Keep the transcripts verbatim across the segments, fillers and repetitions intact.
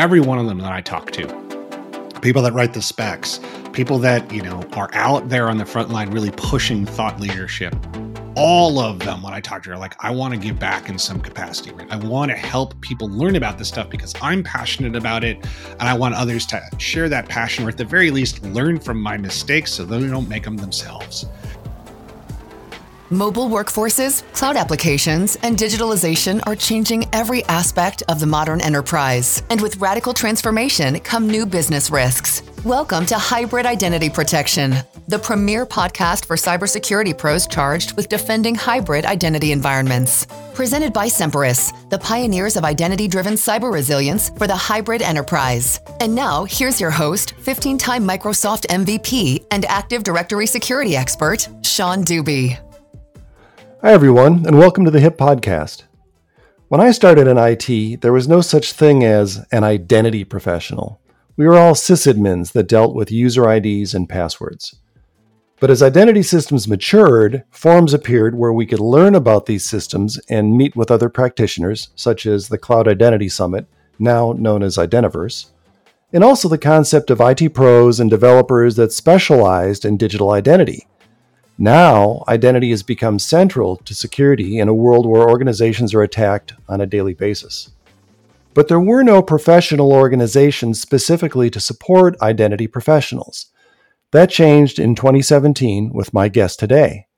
every one of them that I talk to, people that write the specs, people that, you know, are out there on the front line really pushing thought leadership, all of them, when I talk to her, like, I want to give back in some capacity, right? I want to help people learn about this stuff because I'm passionate about it. And I want others to share that passion, or at the very least, learn from my mistakes so they don't make them themselves. Mobile workforces, cloud applications, and digitalization are changing every aspect of the modern enterprise. And with radical transformation come new business risks. Welcome to Hybrid Identity Protection, the premier podcast for cybersecurity pros charged with defending hybrid identity environments. Presented by Semperis, the pioneers of identity-driven cyber resilience for the hybrid enterprise. And now, here's your host, fifteen-time Microsoft M V P and Active Directory security expert, Sean Deuby. Hi, everyone, and welcome to the HIP Podcast. When I started in I T, there was no such thing as an identity professional. We were all sysadmins that dealt with user I Ds and passwords. But as identity systems matured, forums appeared where we could learn about these systems and meet with other practitioners, such as the Cloud Identity Summit, now known as Identiverse, and also the concept of I T pros and developers that specialized in digital identity. Now, identity has become central to security in a world where organizations are attacked on a daily basis. But there were no professional organizations specifically to support identity professionals. That changed in twenty seventeen with my guest today.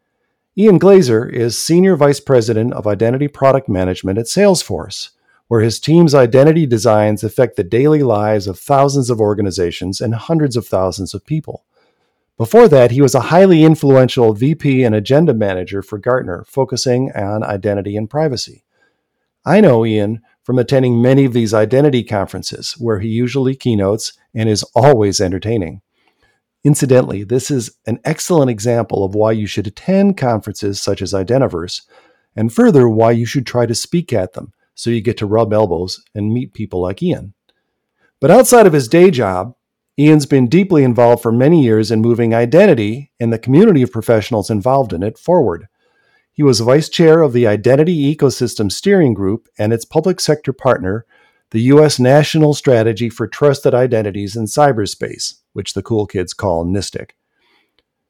Ian Glazer is Senior Vice President of Identity Product Management at Salesforce, where his team's identity designs affect the daily lives of thousands of organizations and hundreds of thousands of people. Before that, he was a highly influential V P and agenda manager for Gartner, focusing on identity and privacy. I know Ian from attending many of these identity conferences, where he usually keynotes and is always entertaining. Incidentally, this is an excellent example of why you should attend conferences such as Identiverse, and further, why you should try to speak at them, so you get to rub elbows and meet people like Ian. But outside of his day job, Ian's been deeply involved for many years in moving identity and the community of professionals involved in it forward. He was vice chair of the Identity Ecosystem Steering Group and its public sector partner, the U S National Strategy for Trusted Identities in Cyberspace, which the cool kids call NISTIC.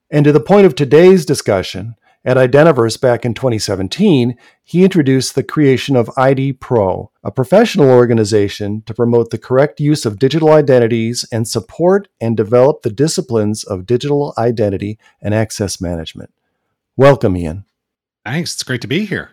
And to the point of today's discussion, at Identiverse back in twenty seventeen, he introduced the creation of I D Pro, a professional organization to promote the correct use of digital identities and support and develop the disciplines of digital identity and access management. Welcome, Ian. Thanks. It's great to be here.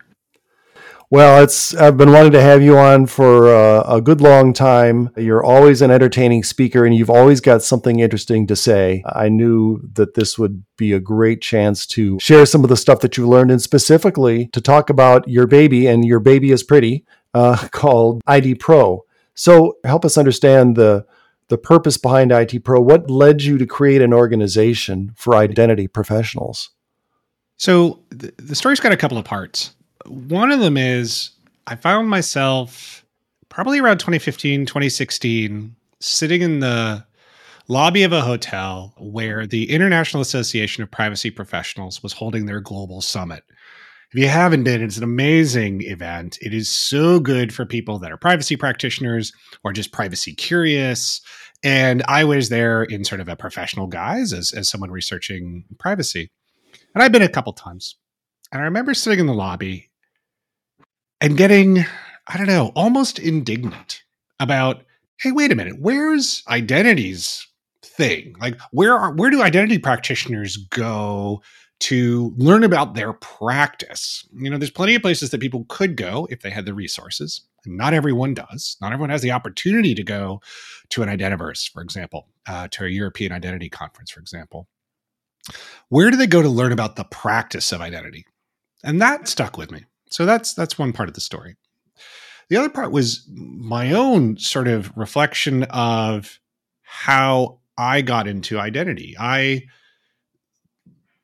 Well, it's I've been wanting to have you on for uh, a good long time. You're always an entertaining speaker, and you've always got something interesting to say. I knew that this would be a great chance to share some of the stuff that you learned, and specifically to talk about your baby, and your baby is pretty, uh, called I D Pro. So help us understand the, the purpose behind I D Pro. What led you to create an organization for identity professionals? So th- the story's got a couple of parts. One of them is I found myself probably around twenty fifteen, twenty sixteen, sitting in the lobby of a hotel where the International Association of Privacy Professionals was holding their global summit. If you haven't been, it's an amazing event. It is so good for people that are privacy practitioners or just privacy curious. And I was there in sort of a professional guise as, as someone researching privacy. And I've been a couple times. And I remember sitting in the lobby and getting, I don't know, almost indignant about, hey, wait a minute, where's identity's thing? Like, where are, where do identity practitioners go to learn about their practice? You know, there's plenty of places that people could go if they had the resources. And not everyone does. Not everyone has the opportunity to go to an Identiverse, for example, uh, to a European identity conference, for example. Where do they go to learn about the practice of identity? And that stuck with me. So that's that's one part of the story. The other part was my own sort of reflection of how I got into identity. I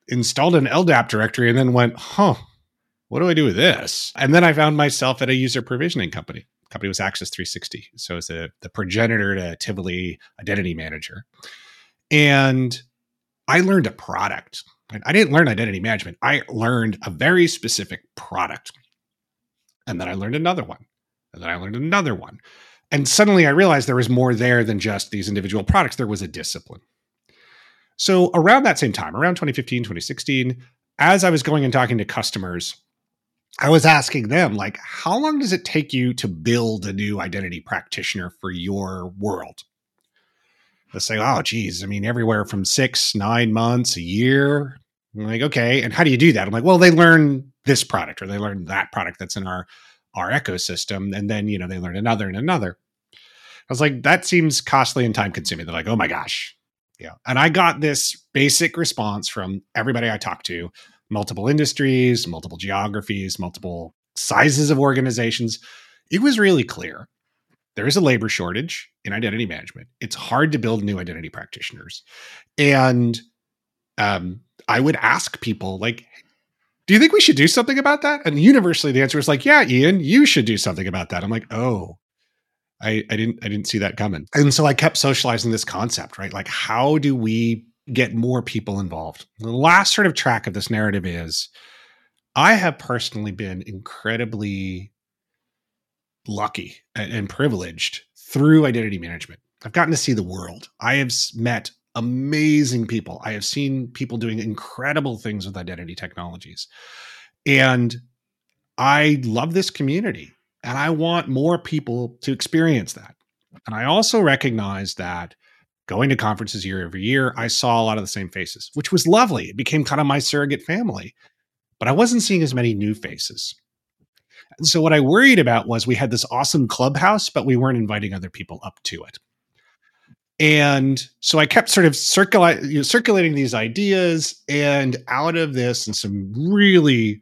installed an L D A P directory and then went, huh, what do I do with this? And then I found myself at a user provisioning company. The company was Access three sixty. So it's the, the progenitor to Tivoli Identity Manager. And I learned a product. I didn't learn identity management. I learned a very specific product. And then I learned another one. And then I learned another one. And suddenly I realized there was more there than just these individual products. There was a discipline. So around that same time, around twenty fifteen, twenty sixteen, as I was going and talking to customers, I was asking them, like, how long does it take you to build a new identity practitioner for your world? They say, oh, geez, I mean, everywhere from six, nine months, a year. I'm like, okay, and how do you do that? I'm like, well, they learn this product or they learn that product that's in our, our ecosystem. And then, you know, they learn another and another. I was like, that seems costly and time consuming. They're like, oh my gosh. Yeah. And I got this basic response from everybody I talked to, multiple industries, multiple geographies, multiple sizes of organizations. It was really clear. There is a labor shortage in identity management. It's hard to build new identity practitioners. And um, I would ask people, like, do you think we should do something about that? And universally, the answer was like, yeah, Ian, you should do something about that. I'm like, oh, I, I didn't I didn't see that coming. And so I kept socializing this concept, right? Like, how do we get more people involved? The last sort of track of this narrative is I have personally been incredibly lucky and privileged through identity management. I've gotten to see the world. I have met amazing people. I have seen people doing incredible things with identity technologies. And I love this community. And I want more people to experience that. And I also recognize that going to conferences year over year, I saw a lot of the same faces, which was lovely. It became kind of my surrogate family, but I wasn't seeing as many new faces. And so what I worried about was we had this awesome clubhouse, but we weren't inviting other people up to it. And so I kept sort of circula- you know, circulating these ideas, and out of this and some really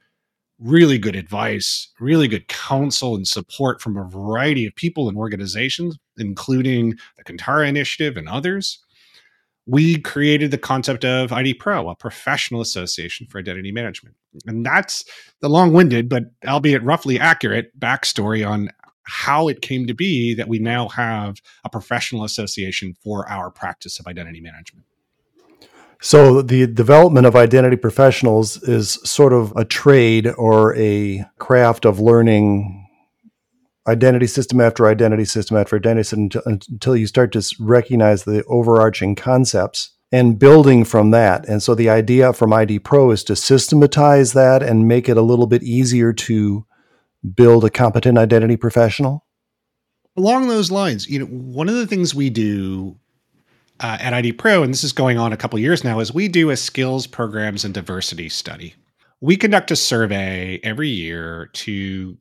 really good advice, really good counsel and support from a variety of people and organizations, including the Kantara Initiative and others, we created the concept of I D Pro, a professional association for identity management. And that's the long-winded, but albeit roughly accurate, backstory on how it came to be that we now have a professional association for our practice of identity management. So the development of identity professionals is sort of a trade or a craft of learning identity system after identity system after identity system until, until you start to recognize the overarching concepts and building from that. And so the idea from I D Pro is to systematize that and make it a little bit easier to build a competent identity professional. Along those lines, you know, one of the things we do Uh, at I D Pro, and this is going on a couple years now, is we do a skills, programs, and diversity study. We conduct a survey every year to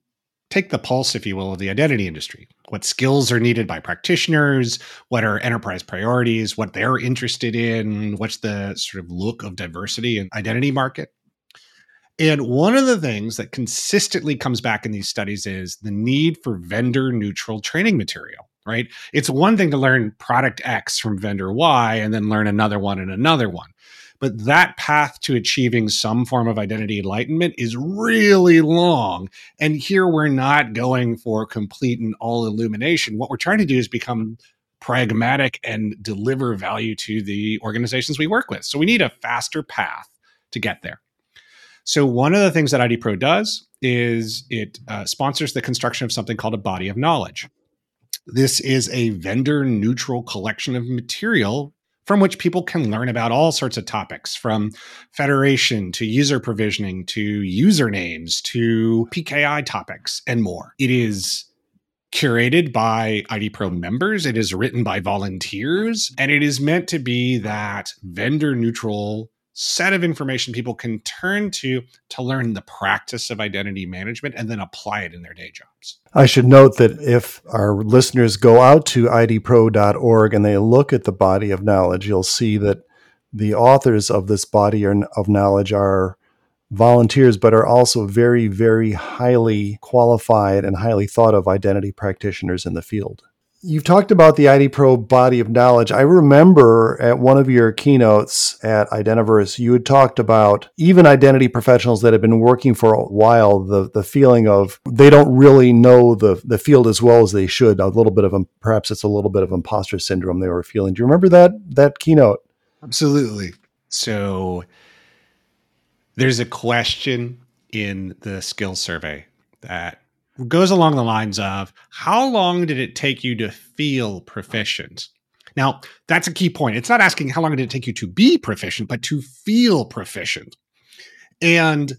take the pulse, if you will, of the identity industry. What skills are needed by practitioners? What are enterprise priorities? What they're interested in? What's the sort of look of diversity and identity market? And one of the things that consistently comes back in these studies is the need for vendor-neutral training material. Right? It's one thing to learn product X from vendor Y and then learn another one and another one. But that path to achieving some form of identity enlightenment is really long. And here we're not going for complete and all illumination. What we're trying to do is become pragmatic and deliver value to the organizations we work with. So we need a faster path to get there. So one of the things that I D Pro does is it uh, sponsors the construction of something called a body of knowledge. This is a vendor-neutral collection of material from which people can learn about all sorts of topics, from federation to user provisioning to usernames to P K I topics and more. It is curated by I D Pro members. It is written by volunteers, and it is meant to be that vendor-neutral set of information people can turn to to learn the practice of identity management and then apply it in their day jobs. I should note that if our listeners go out to I D pro dot org and they look at the body of knowledge, you'll see that the authors of this body of knowledge are volunteers, but are also very, very highly qualified and highly thought of identity practitioners in the field. You've talked about the I D Pro body of knowledge. I remember at one of your keynotes at Identiverse, you had talked about even identity professionals that have been working for a while, the, the feeling of they don't really know the, the field as well as they should. A little bit of, perhaps it's a little bit of imposter syndrome they were feeling. Do you remember that that keynote? Absolutely. So there's a question in the skills survey that goes along the lines of, how long did it take you to feel proficient? Now, that's a key point. It's not asking how long did it take you to be proficient, but to feel proficient. And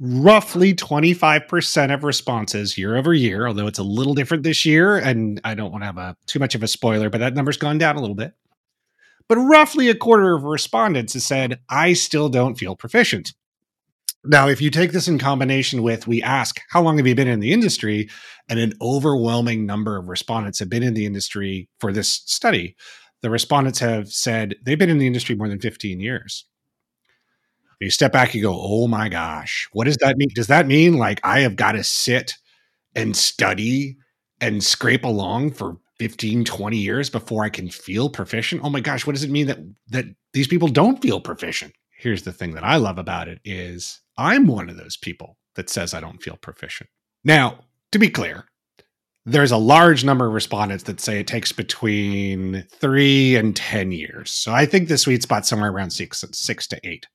roughly twenty-five percent of responses year over year, although it's a little different this year, and I don't want to have a too much of a spoiler, but that number's gone down a little bit. But roughly a quarter of respondents has said, I still don't feel proficient. Now, if you take this in combination with, we ask, how long have you been in the industry? And an overwhelming number of respondents have been in the industry for this study. The respondents have said they've been in the industry more than fifteen years. You step back, you go, oh my gosh, what does that mean? Does that mean like I have got to sit and study and scrape along for fifteen, twenty years before I can feel proficient? Oh my gosh, what does it mean that that these people don't feel proficient? Here's the thing that I love about it is I'm one of those people that says I don't feel proficient. Now, to be clear, there's a large number of respondents that say it takes between three and ten years. So I think the sweet spot's somewhere around six, six to eight.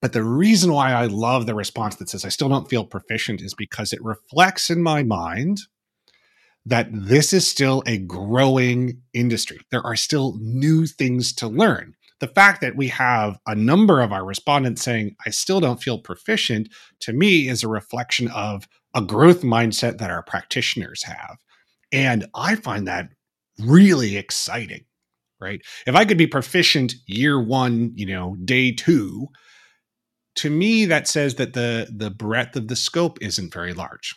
But the reason why I love the response that says I still don't feel proficient is because it reflects in my mind that this is still a growing industry. There are still new things to learn. The fact that we have a number of our respondents saying, I still don't feel proficient, to me is a reflection of a growth mindset that our practitioners have. And I find that really exciting, right? If I could be proficient year one, you know, day two, to me, that says that the, the breadth of the scope isn't very large,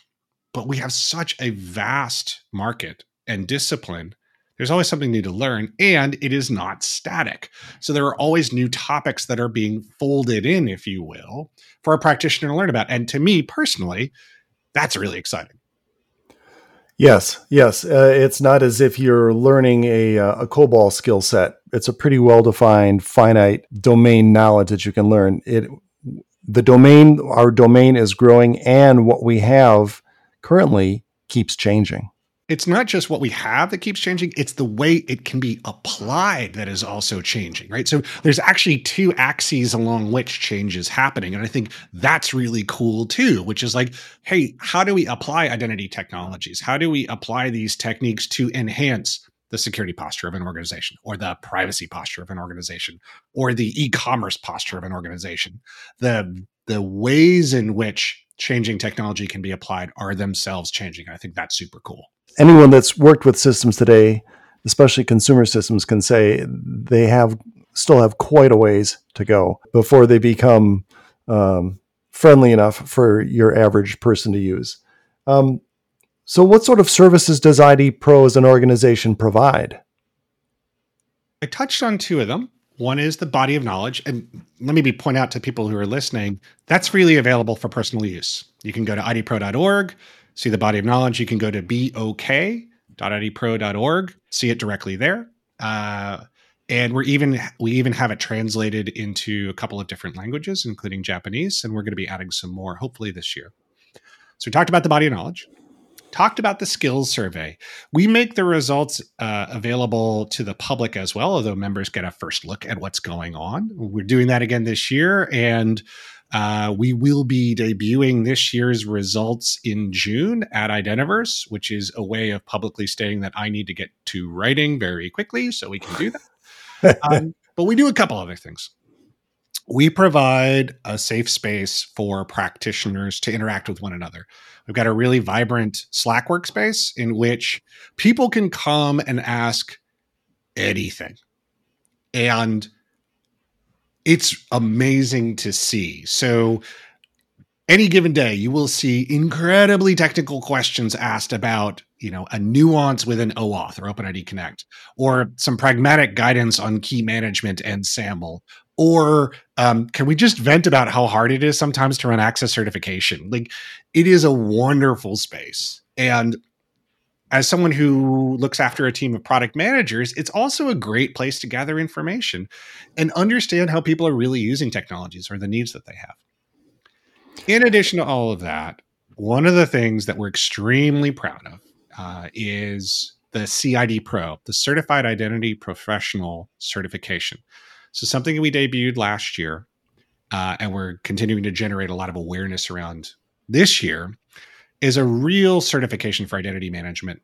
but we have such a vast market and discipline. There's always something new to learn, and it is not static. So there are always new topics that are being folded in, if you will, for a practitioner to learn about. And to me personally, that's really exciting. Yes, yes. Uh, it's not as if you're learning a, a COBOL skill set. It's a pretty well-defined, finite domain knowledge that you can learn. It, the domain, our domain is growing, and what we have currently keeps changing. It's not just what we have that keeps changing, it's the way it can be applied that is also changing, right? So there's actually two axes along which change is happening. And I think that's really cool too, which is like, hey, how do we apply identity technologies? How do we apply these techniques to enhance the security posture of an organization, or the privacy posture of an organization, or the e-commerce posture of an organization? The, the ways in which changing technology can be applied are themselves changing. I think that's super cool. Anyone that's worked with systems today, especially consumer systems, can say they have still have quite a ways to go before they become um, friendly enough for your average person to use. Um, so what sort of services does I D Pro as an organization provide? I touched on two of them. One is the body of knowledge. And let me be point out to people who are listening, that's freely available for personal use. You can go to I D pro dot org. See the body of knowledge. You can go to bok dot I D pro dot org, see it directly there. Uh, and we're even we even have it translated into a couple of different languages, including Japanese, and we're going to be adding some more hopefully this year. So we talked about the body of knowledge, talked about the skills survey. We make the results uh, available to the public as well, although members get a first look at what's going on. We're doing that again this year, and Uh, we will be debuting this year's results in June at Identiverse, which is a way of publicly stating that I need to get to writing very quickly so we can do that. um, but we do a couple other things. We provide a safe space for practitioners to interact with one another. We've got a really vibrant Slack workspace in which people can come and ask anything. And it's amazing to see. So any given day, you will see incredibly technical questions asked about, you know, a nuance within OAuth or OpenID Connect, or some pragmatic guidance on key management and SAML, or um, can we just vent about how hard it is sometimes to run access certification? Like, it is a wonderful space. And as someone who looks after a team of product managers, it's also a great place to gather information and understand how people are really using technologies or the needs that they have. In addition to all of that, one of the things that we're extremely proud of uh, is the C I D Pro, the Certified Identity Professional Certification. So something we debuted last year, uh, and we're continuing to generate a lot of awareness around this year, is a real certification for identity management.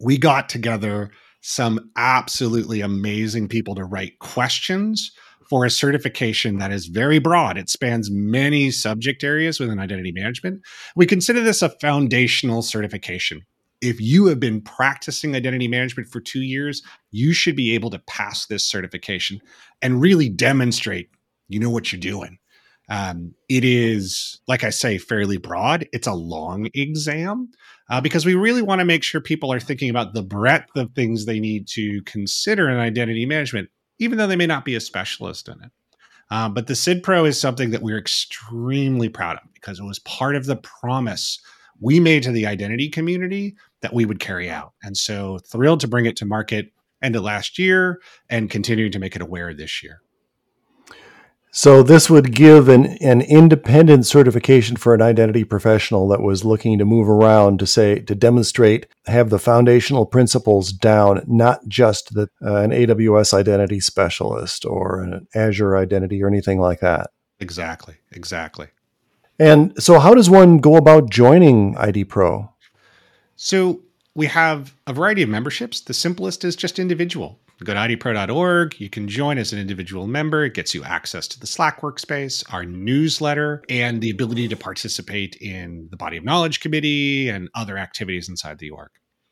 We got together some absolutely amazing people to write questions for a certification that is very broad. It spans many subject areas within identity management. We consider this a foundational certification. If you have been practicing identity management for two years, you should be able to pass this certification and really demonstrate you know what you're doing. Um, it is, like I say, fairly broad. It's a long exam uh, because we really want to make sure people are thinking about the breadth of things they need to consider in identity management, even though they may not be a specialist in it. Uh, but the CIDPro is something that we're extremely proud of because it was part of the promise we made to the identity community that we would carry out. And so thrilled to bring it to market end of last year and continuing to make it aware this year. So this would give an, an independent certification for an identity professional that was looking to move around to say, to demonstrate, have the foundational principles down, not just the, uh, an A W S identity specialist or an Azure identity or anything like that. Exactly, exactly. And so how does one go about joining I D Pro? So we have a variety of memberships. The simplest is just individual. Go to I D pro dot org. You can join as an individual member. It gets you access to the Slack workspace, our newsletter, and the ability to participate in the Body of Knowledge Committee and other activities inside the org.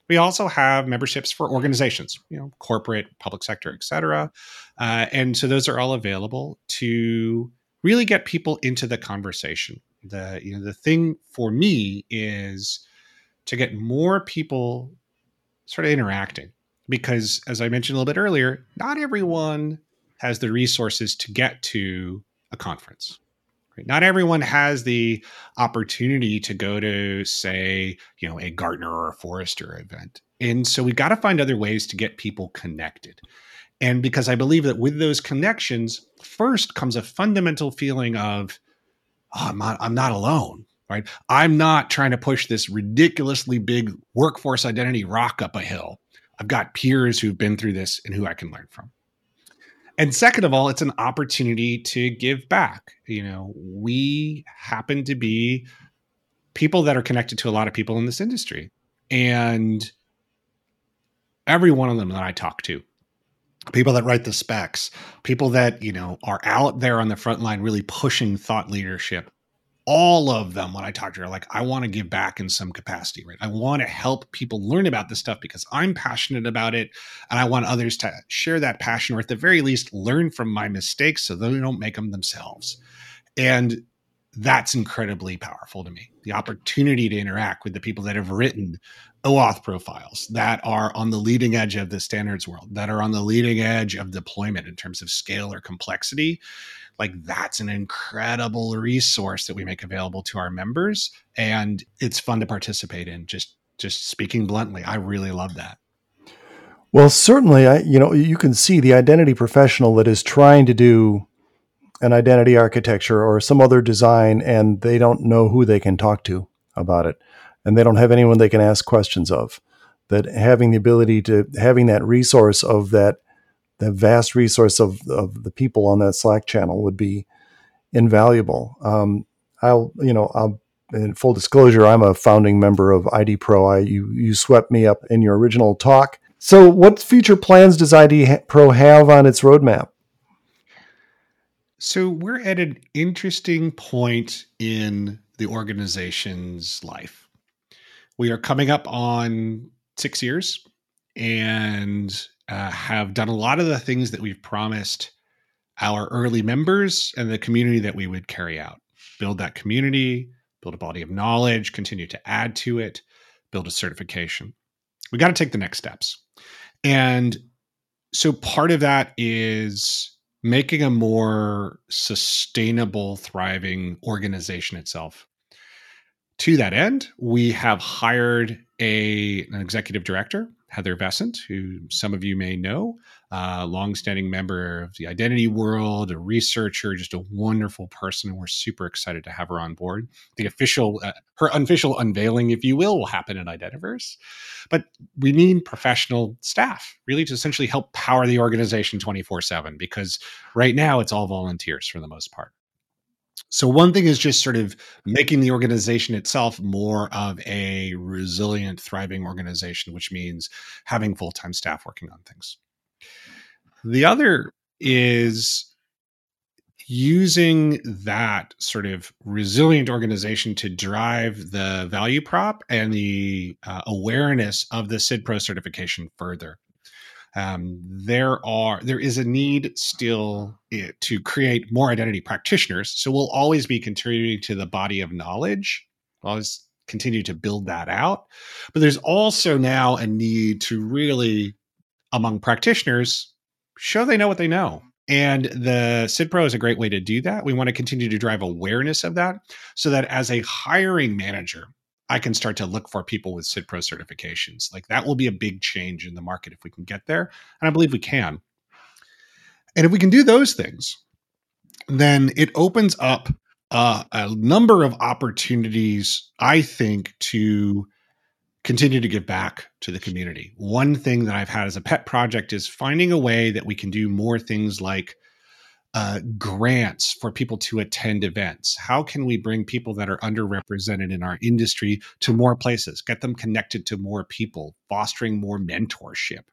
We also have memberships for organizations, you know, corporate, public sector, et cetera. Uh, and so those are all available to really get people into the conversation. The, you know, the thing for me is to get more people sort of interacting. Because as I mentioned a little bit earlier, not everyone has the resources to get to a conference. Right? Not everyone has the opportunity to go to, say, you know, a Gartner or a Forrester event. And so we've got to find other ways to get people connected. And because I believe that with those connections, first comes a fundamental feeling of, oh, I'm not, I'm not alone. Right? I'm not trying to push this ridiculously big workforce identity rock up a hill. I've got peers who've been through this and who I can learn from. And second of all, it's an opportunity to give back. You know, we happen to be people that are connected to a lot of people in this industry. And every one of them that I talk to, people that write the specs, people that, you know, are out there on the front line really pushing thought leadership, all of them, when I talk to her, like, I want to give back in some capacity, right? I want to help people learn about this stuff because I'm passionate about it. And I want others to share that passion, or at the very least, learn from my mistakes so they don't make them themselves. And that's incredibly powerful to me. The opportunity to interact with the people that have written OAuth profiles that are on the leading edge of the standards world, that are on the leading edge of deployment in terms of scale or complexity. Like, that's an incredible resource that we make available to our members. And it's fun to participate in. Just, just speaking bluntly, I really love that. Well, certainly, I, you know, you can see the identity professional that is trying to do an identity architecture or some other design, and they don't know who they can talk to about it. And they don't have anyone they can ask questions of. That having the ability to, having that resource of that the vast resource of, of the people on that Slack channel would be invaluable. Um, I'll, you know, I'll, in full disclosure, I'm a founding member of I D Pro. I, you, you swept me up in your original talk. So what future plans does I D Pro have on its roadmap? So we're at an interesting point in the organization's life. We are coming up on six years and Uh, have done a lot of the things that we've promised our early members and the community that we would carry out. Build that community, build a body of knowledge, continue to add to it, build a certification. We got to take the next steps. And so part of that is making a more sustainable, thriving organization itself. To that end, we have hired a, an executive director, Heather Besant, who some of you may know, a uh, longstanding member of the identity world, a researcher, just a wonderful person. And we're super excited to have her on board. The official, uh, her unofficial unveiling, if you will, will happen in Identiverse. But we need professional staff, really, to essentially help power the organization twenty-four seven, because right now it's all volunteers for the most part. So one thing is just sort of making the organization itself more of a resilient, thriving organization, which means having full-time staff working on things. The other is using that sort of resilient organization to drive the value prop and the uh, awareness of the CIDPro certification further. Um, there are there is a need still to create more identity practitioners. So we'll always be contributing to the body of knowledge. We'll always continue to build that out. But there's also now a need to really, among practitioners, show they know what they know. And the CIDPro is a great way to do that. We want to continue to drive awareness of that so that as a hiring manager, I can start to look for people with CIDPro certifications. Like that will be a big change in the market if we can get there. And I believe we can. And if we can do those things, then it opens up uh, a number of opportunities, I think, to continue to give back to the community. One thing that I've had as a pet project is finding a way that we can do more things like Uh, grants for people to attend events. How can we bring people that are underrepresented in our industry to more places, get them connected to more people, fostering more mentorship?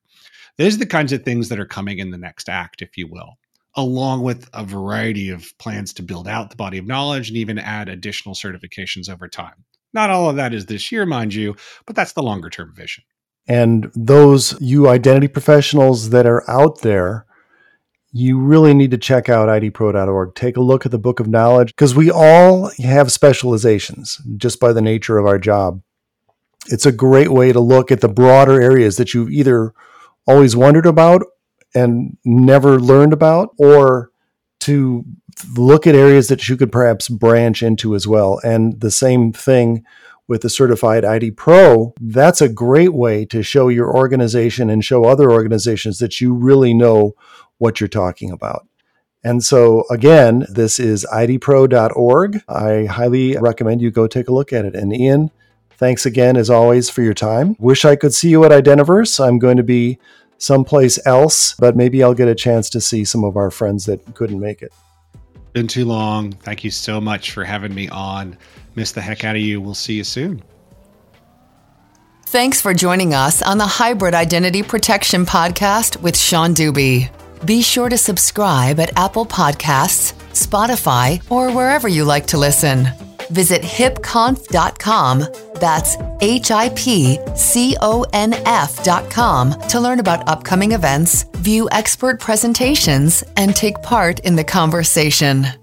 Those are the kinds of things that are coming in the next act, if you will, along with a variety of plans to build out the body of knowledge and even add additional certifications over time. Not all of that is this year, mind you, but that's the longer term vision. And those you identity professionals that are out there, you really need to check out I D pro dot org. Take a look at the book of knowledge because we all have specializations just by the nature of our job. It's a great way to look at the broader areas that you've either always wondered about and never learned about, or to look at areas that you could perhaps branch into as well. And the same thing with the certified I D Pro, that's a great way to show your organization and show other organizations that you really know what you're talking about. And so again, this is I D pro dot org. I highly recommend you go take a look at it. And Ian, thanks again, as always, for your time. Wish I could see you at Identiverse. I'm going to be someplace else, but maybe I'll get a chance to see some of our friends that couldn't make it. Been too long. Thank you so much for having me on. Miss the heck out of you. We'll see you soon. Thanks for joining us on the Hybrid Identity Protection Podcast with Sean Deuby. Be sure to subscribe at Apple Podcasts, Spotify, or wherever you like to listen. Visit hip conf dot com, that's H I P C O N F dot com, to learn about upcoming events, view expert presentations, and take part in the conversation.